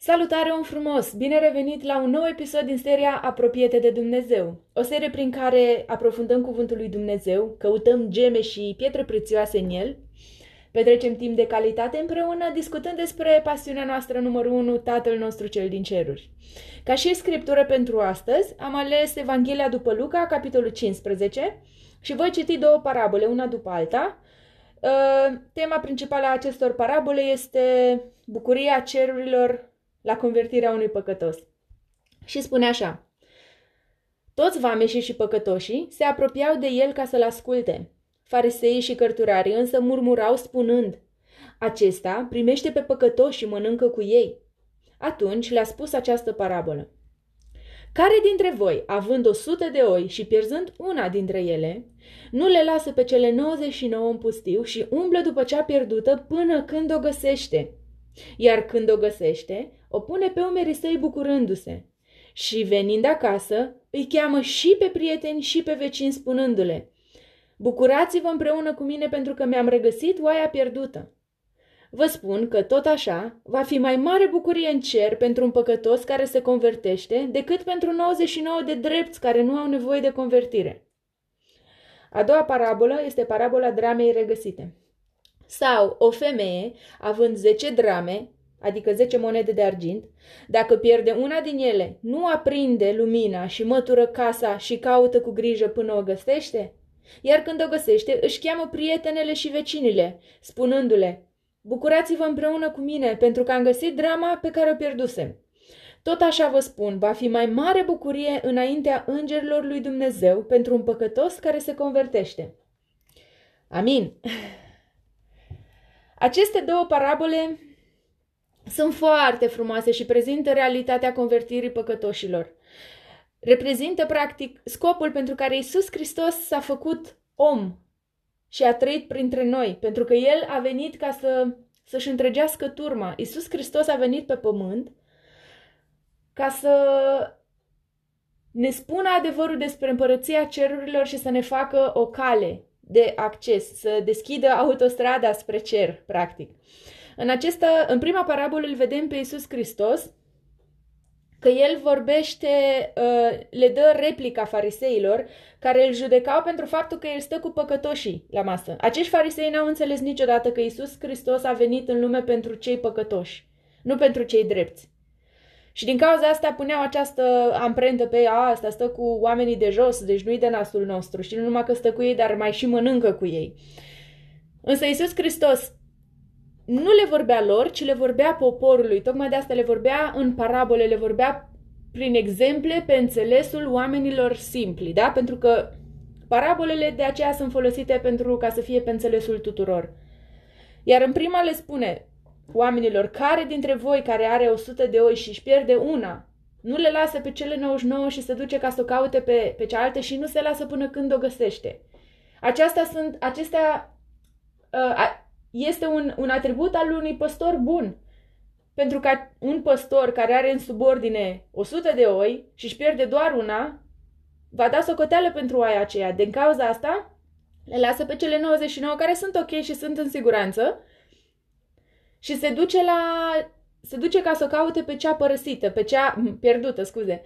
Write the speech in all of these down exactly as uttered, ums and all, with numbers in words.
Salutare, om frumos! Bine revenit la un nou episod din seria Apropie de Dumnezeu, o serie prin care aprofundăm cuvântul lui Dumnezeu, căutăm geme și pietre prețioase în el, petrecem timp de calitate împreună, discutând despre pasiunea noastră numărul unu, Tatăl nostru cel din ceruri. Ca și scriptură pentru astăzi, am ales Evanghelia după Luca, capitolul cincisprezece, și voi citi două parabole, una după alta. Tema principală a acestor parabole este bucuria cerurilor la convertirea unui păcătos. Și spune așa: toți vameșii și păcătoșii se apropiau de el ca să-l asculte. Fariseii și cărturarii însă murmurau spunând: acesta primește pe păcătoși și mănâncă cu ei. Atunci le-a spus această parabolă: care dintre voi, având o sută de oi și pierzând una dintre ele, nu le lasă pe cele nouăzeci și nouă în pustiu și umblă după cea pierdută până când o găsește? Iar când o găsește, o pune pe umerii săi bucurându-se. Și venind acasă, îi cheamă și pe prieteni și pe vecini spunându-le: bucurați-vă împreună cu mine pentru că mi-am regăsit oaia pierdută. Vă spun că tot așa va fi mai mare bucurie în cer pentru un păcătos care se convertește decât pentru nouăzeci și nouă de drepți care nu au nevoie de convertire. A doua parabolă este parabola dramei regăsite. Sau o femeie, având zece drame, adică zece monede de argint, dacă pierde una din ele, nu aprinde lumina și mătură casa și caută cu grijă până o găsește? Iar când o găsește, își cheamă prietenele și vecinile, spunându-le: bucurați-vă împreună cu mine pentru că am găsit drama pe care o pierdusem. Tot așa vă spun, va fi mai mare bucurie înaintea îngerilor lui Dumnezeu pentru un păcătos care se convertește. Amin! Aceste două parabole sunt foarte frumoase și prezintă realitatea convertirii păcătoșilor. Reprezintă, practic, scopul pentru care Iisus Hristos s-a făcut om și a trăit printre noi, pentru că El a venit ca să, să-și întregească turma. Iisus Hristos a venit pe pământ ca să ne spună adevărul despre împărăția cerurilor și să ne facă o cale de acces, să deschidă autostrada spre cer, practic. În, acesta, în prima parabolă îl vedem pe Iisus Hristos, că el vorbește, le dă replica fariseilor, care îl judecau pentru faptul că el stă cu păcătoșii la masă. Acești farisei n-au înțeles niciodată că Iisus Hristos a venit în lume pentru cei păcătoși, nu pentru cei drepți. Și din cauza asta puneau această amprentă pe ea: asta stă cu oamenii de jos, deci nu-i de nasul nostru, și nu numai că stă cu ei, dar mai și mănâncă cu ei. Însă Iisus Hristos nu le vorbea lor, ci le vorbea poporului. Tocmai de asta le vorbea în parabole, le vorbea prin exemple, pe înțelesul oamenilor simpli, da? Pentru că parabolele de aceea sunt folosite pentru ca să fie pe înțelesul tuturor. Iar în prima le spune oamenilor: care dintre voi care are o sută de oi și își pierde una, nu le lasă pe cele nouăzeci și nouă și se duce ca să o caute pe, pe cealaltă și nu se lasă până când o găsește? Aceasta sunt, acestea uh, este un, un atribut al unui păstor bun. Pentru că un păstor care are în subordine o sută de oi și își pierde doar una, va da socoteală pentru oaia aceea. Din cauza asta le lasă pe cele nouăzeci și nouă care sunt ok și sunt în siguranță, și se duce, la, se duce ca să o caute pe cea părăsită, pe cea pierdută, scuze,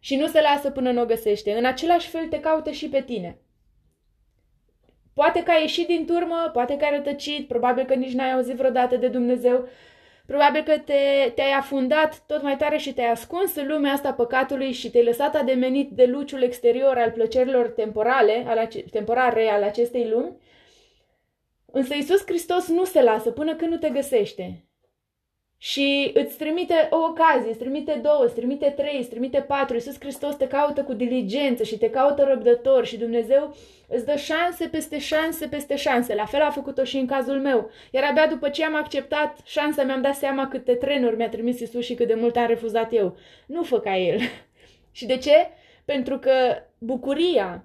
și nu se lasă până nu o găsește. În același fel te caută și pe tine. Poate că ai ieșit din turmă, poate că ai rătăcit, probabil că nici n-ai auzit vreodată de Dumnezeu, probabil că te, te-ai afundat tot mai tare și te-ai ascuns în lumea asta păcatului și te-ai lăsat ademenit de luciul exterior al plăcerilor temporale, al ace- temporare al acestei lumi. Însă Iisus Hristos nu se lasă până când nu te găsește. Și îți trimite o ocazie, îți trimite două, îți trimite trei, îți trimite patru. Iisus Hristos te caută cu diligență și te caută răbdător și Dumnezeu îți dă șanse peste șanse peste șanse. La fel a făcut-o și în cazul meu. Iar abia după ce am acceptat șansa, mi-am dat seama câte trenuri mi-a trimis Iisus și cât de mult am refuzat eu. Nu fă ca El. Și de ce? Pentru că bucuria,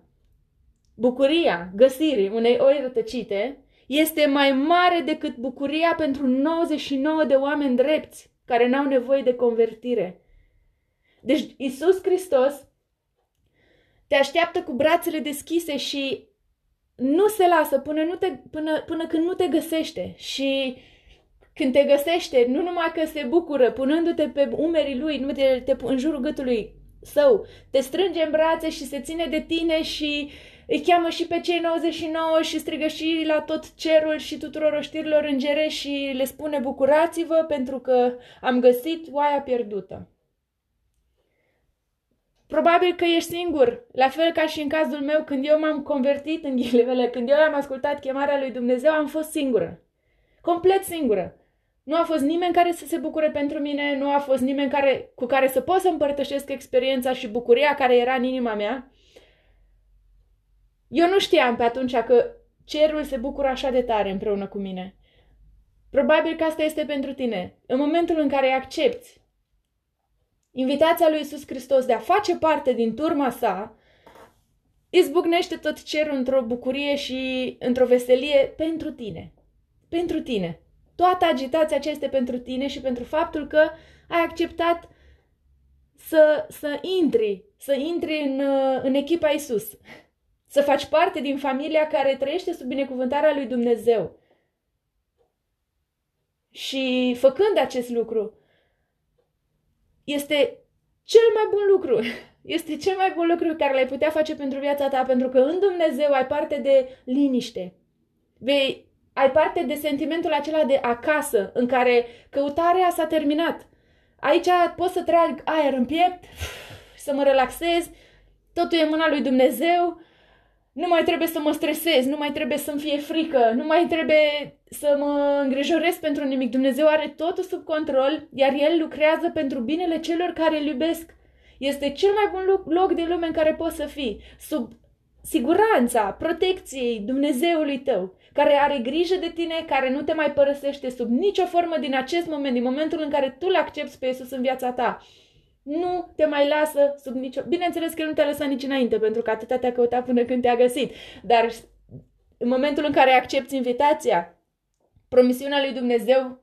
bucuria găsirii unei oi rătăcite este mai mare decât bucuria pentru nouăzeci și nouă de oameni drepți care n-au nevoie de convertire. Deci Iisus Hristos te așteaptă cu brațele deschise și nu se lasă până, nu te, până, până când nu te găsește. Și Când te găsește, nu numai că se bucură, punându-te pe umerii lui, nu te, te, în jurul gâtului său, te strânge în brațe și se ține de tine și îi cheamă și pe cei nouăzeci și nouă și strigă și la tot cerul și tuturor oștirilor îngere și le spune: bucurați-vă pentru că am găsit oaia pierdută. Probabil că ești singur, la fel ca și în cazul meu, când eu m-am convertit, în ghilimele, când eu am ascultat chemarea lui Dumnezeu, am fost singură, complet singură. Nu a fost nimeni care să se bucure pentru mine, nu a fost nimeni care, cu care să pot să împărtășesc experiența și bucuria care era în inima mea. Eu nu știam pe atunci că cerul se bucură așa de tare împreună cu mine. Probabil că asta este pentru tine. În momentul în care accepti invitația lui Iisus Hristos de a face parte din turma sa, izbucnește tot cerul într-o bucurie și într-o veselie pentru tine. Pentru tine. Toată agitația aceea este pentru tine și pentru faptul că ai acceptat să, să intri, să intri în, în echipa Iisus. Să faci parte din familia care trăiește sub binecuvântarea lui Dumnezeu. Și făcând acest lucru, este cel mai bun lucru. Este cel mai bun lucru care l-ai putea face pentru viața ta, pentru că în Dumnezeu ai parte de liniște. Vei Ai parte de sentimentul acela de acasă, în care căutarea s-a terminat. Aici pot să trag aer în piept, să mă relaxez, totul e în mâna lui Dumnezeu, nu mai trebuie să mă stresez, nu mai trebuie să-mi fie frică, nu mai trebuie să mă îngrijorez pentru nimic. Dumnezeu are totul sub control, iar El lucrează pentru binele celor care îl iubesc. Este cel mai bun loc de lume în care poți să fii, sub siguranța protecției Dumnezeului tău, care are grijă de tine, care nu te mai părăsește sub nicio formă din acest moment, din momentul în care tu l-accepți pe Iisus în viața ta. Nu te mai lasă sub nicio... Bineînțeles că nu te-a lăsat nici înainte, pentru că atâta te-a căutat până când te-a găsit. Dar în momentul în care accepți invitația, promisiunea lui Dumnezeu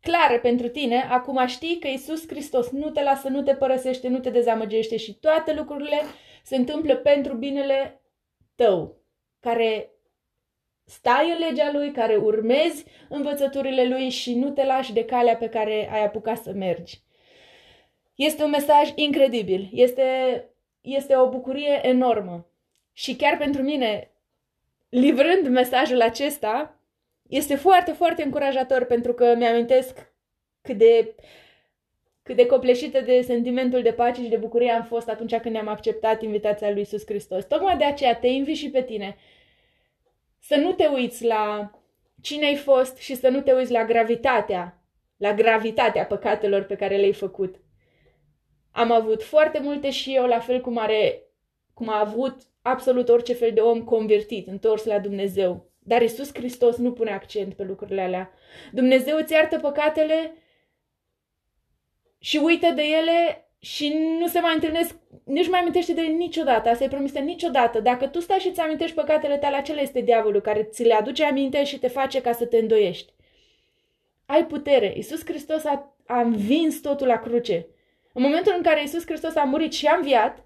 clară pentru tine, acum știi că Iisus Hristos nu te lasă, nu te părăsește, nu te dezamăgește și toate lucrurile se întâmplă pentru binele tău, care stai în legea Lui, care urmezi învățăturile Lui și nu te lași de calea pe care ai apucat să mergi. Este un mesaj incredibil, este, este o bucurie enormă. Și chiar pentru mine, livrând mesajul acesta, este foarte, foarte încurajator, pentru că mi-amintesc cât de... cât de copleșită de sentimentul de pace și de bucurie am fost atunci când am acceptat invitația lui Iisus Hristos. Tocmai de aceea te invit și pe tine să nu te uiți la cine ai fost și să nu te uiți la gravitatea, la gravitatea păcatelor pe care le-ai făcut. Am avut foarte multe și eu, la fel cum, are, cum a avut absolut orice fel de om convertit, întors la Dumnezeu. Dar Iisus Hristos nu pune accent pe lucrurile alea. Dumnezeu îți iartă păcatele și uită de ele și nu se mai întâlnesc, nu-și mai amintește de ele niciodată. Asta e promisă niciodată. Dacă tu stai și îți amintești păcatele tale, acela este diavolul care ți le aduce aminte și te face ca să te îndoiești. Ai putere. Iisus Hristos a, a învins totul la cruce. În momentul în care Iisus Hristos a murit și a înviat,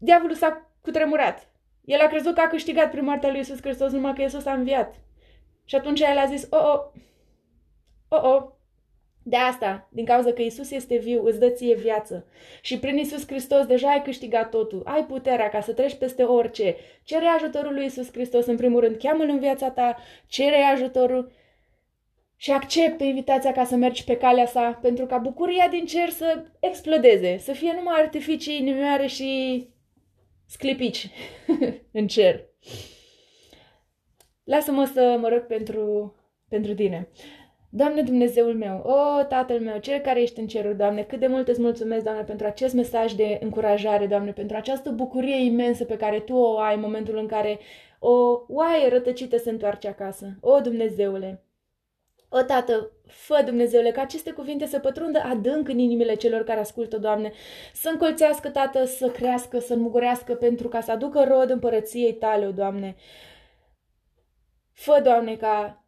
diavolul s-a cutremurat. El a crezut că a câștigat prin moartea lui Iisus Hristos, numai că Iisus a înviat. Și atunci el a zis: oh, oh, oh, oh. De asta, din cauza că Iisus este viu, îți dă ție viață. Și prin Iisus Hristos deja ai câștigat totul. Ai puterea ca să treci peste orice. Cere ajutorul lui Iisus Hristos, în primul rând, cheamă-L în viața ta, cere ajutorul și acceptă invitația ca să mergi pe calea sa, pentru ca bucuria din cer să explodeze, să fie numai artificii, inimioare și sclipici în cer. Lasă-mă să mă rog pentru, pentru tine. Doamne Dumnezeul meu, o, Tatăl meu, Cel care ești în ceruri, Doamne, cât de mult îți mulțumesc, Doamne, pentru acest mesaj de încurajare, Doamne, pentru această bucurie imensă pe care Tu o ai în momentul în care o oaie rătăcită se întoarce acasă. O, Dumnezeule, o, Tată, fă, Dumnezeule, ca aceste cuvinte să pătrundă adânc în inimile celor care ascultă, Doamne, să încolțească, Tată, să crească, să înmugurească, pentru ca să aducă rod împărăției Tale, o, Doamne. Fă, Doamne, ca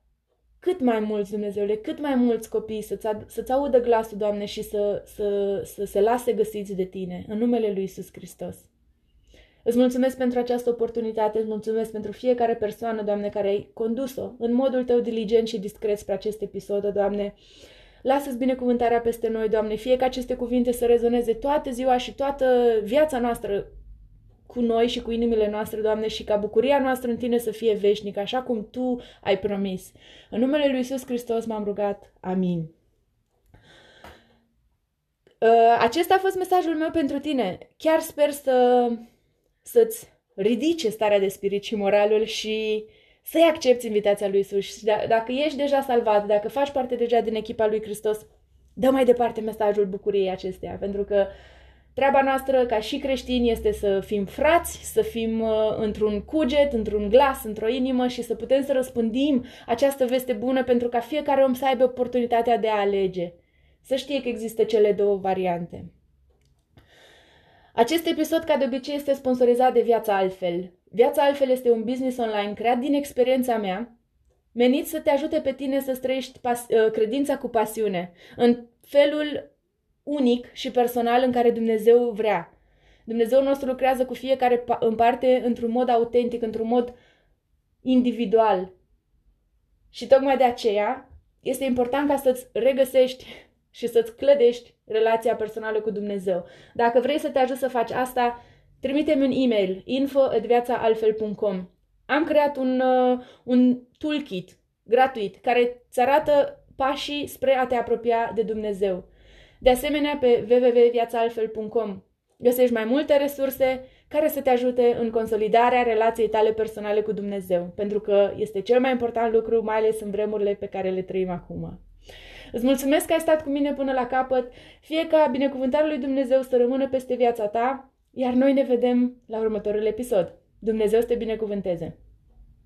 cât mai mulți, Dumnezeule, cât mai mulți copii să-ți, ad- să-ți audă glasul, Doamne, și să, să, să se lase găsiți de Tine, în numele lui Iisus Hristos. Îți mulțumesc pentru această oportunitate, îți mulțumesc pentru fiecare persoană, Doamne, care ai condus-o în modul Tău diligent și discret spre acest episod, Doamne. Lasă-ți binecuvântarea peste noi, Doamne, fie ca aceste cuvinte să rezoneze toată ziua și toată viața noastră cu noi și cu inimile noastre, Doamne, și ca bucuria noastră în Tine să fie veșnică, așa cum Tu ai promis. În numele Lui Iisus Hristos m-am rugat. Amin. Acesta a fost mesajul meu pentru tine. Chiar sper să, să-ți ridice starea de spirit și moralul și să-i accepți invitația lui Isus. Și dacă ești deja salvat, dacă faci parte deja din echipa lui Hristos, dă mai departe mesajul bucuriei acesteia, pentru că treaba noastră ca și creștini este să fim frați, să fim într-un cuget, într-un glas, într-o inimă și să putem să răspândim această veste bună pentru ca fiecare om să aibă oportunitatea de a alege. Să știe că există cele două variante. Acest episod, ca de obicei, este sponsorizat de Viața Altfel. Viața Altfel este un business online creat din experiența mea, menit să te ajute pe tine să trăiești pas- credința cu pasiune, în felul unic și personal în care Dumnezeu vrea. Dumnezeu nostru lucrează cu fiecare în parte într-un mod autentic, într-un mod individual. Și tocmai de aceea este important ca să-ți regăsești și să-ți clădești relația personală cu Dumnezeu. Dacă vrei să te ajut să faci asta, trimite-mi un e-mail, info at viața altfel punct com. Am creat un, uh, un toolkit gratuit care îți arată pașii spre a te apropia de Dumnezeu. De asemenea, pe w w w punct viața altfel punct com găsești mai multe resurse care să te ajute în consolidarea relației tale personale cu Dumnezeu, pentru că este cel mai important lucru, mai ales în vremurile pe care le trăim acum. Îți mulțumesc că ai stat cu mine până la capăt, fie ca binecuvântarea lui Dumnezeu să rămână peste viața ta, iar noi ne vedem la următorul episod. Dumnezeu să te binecuvânteze!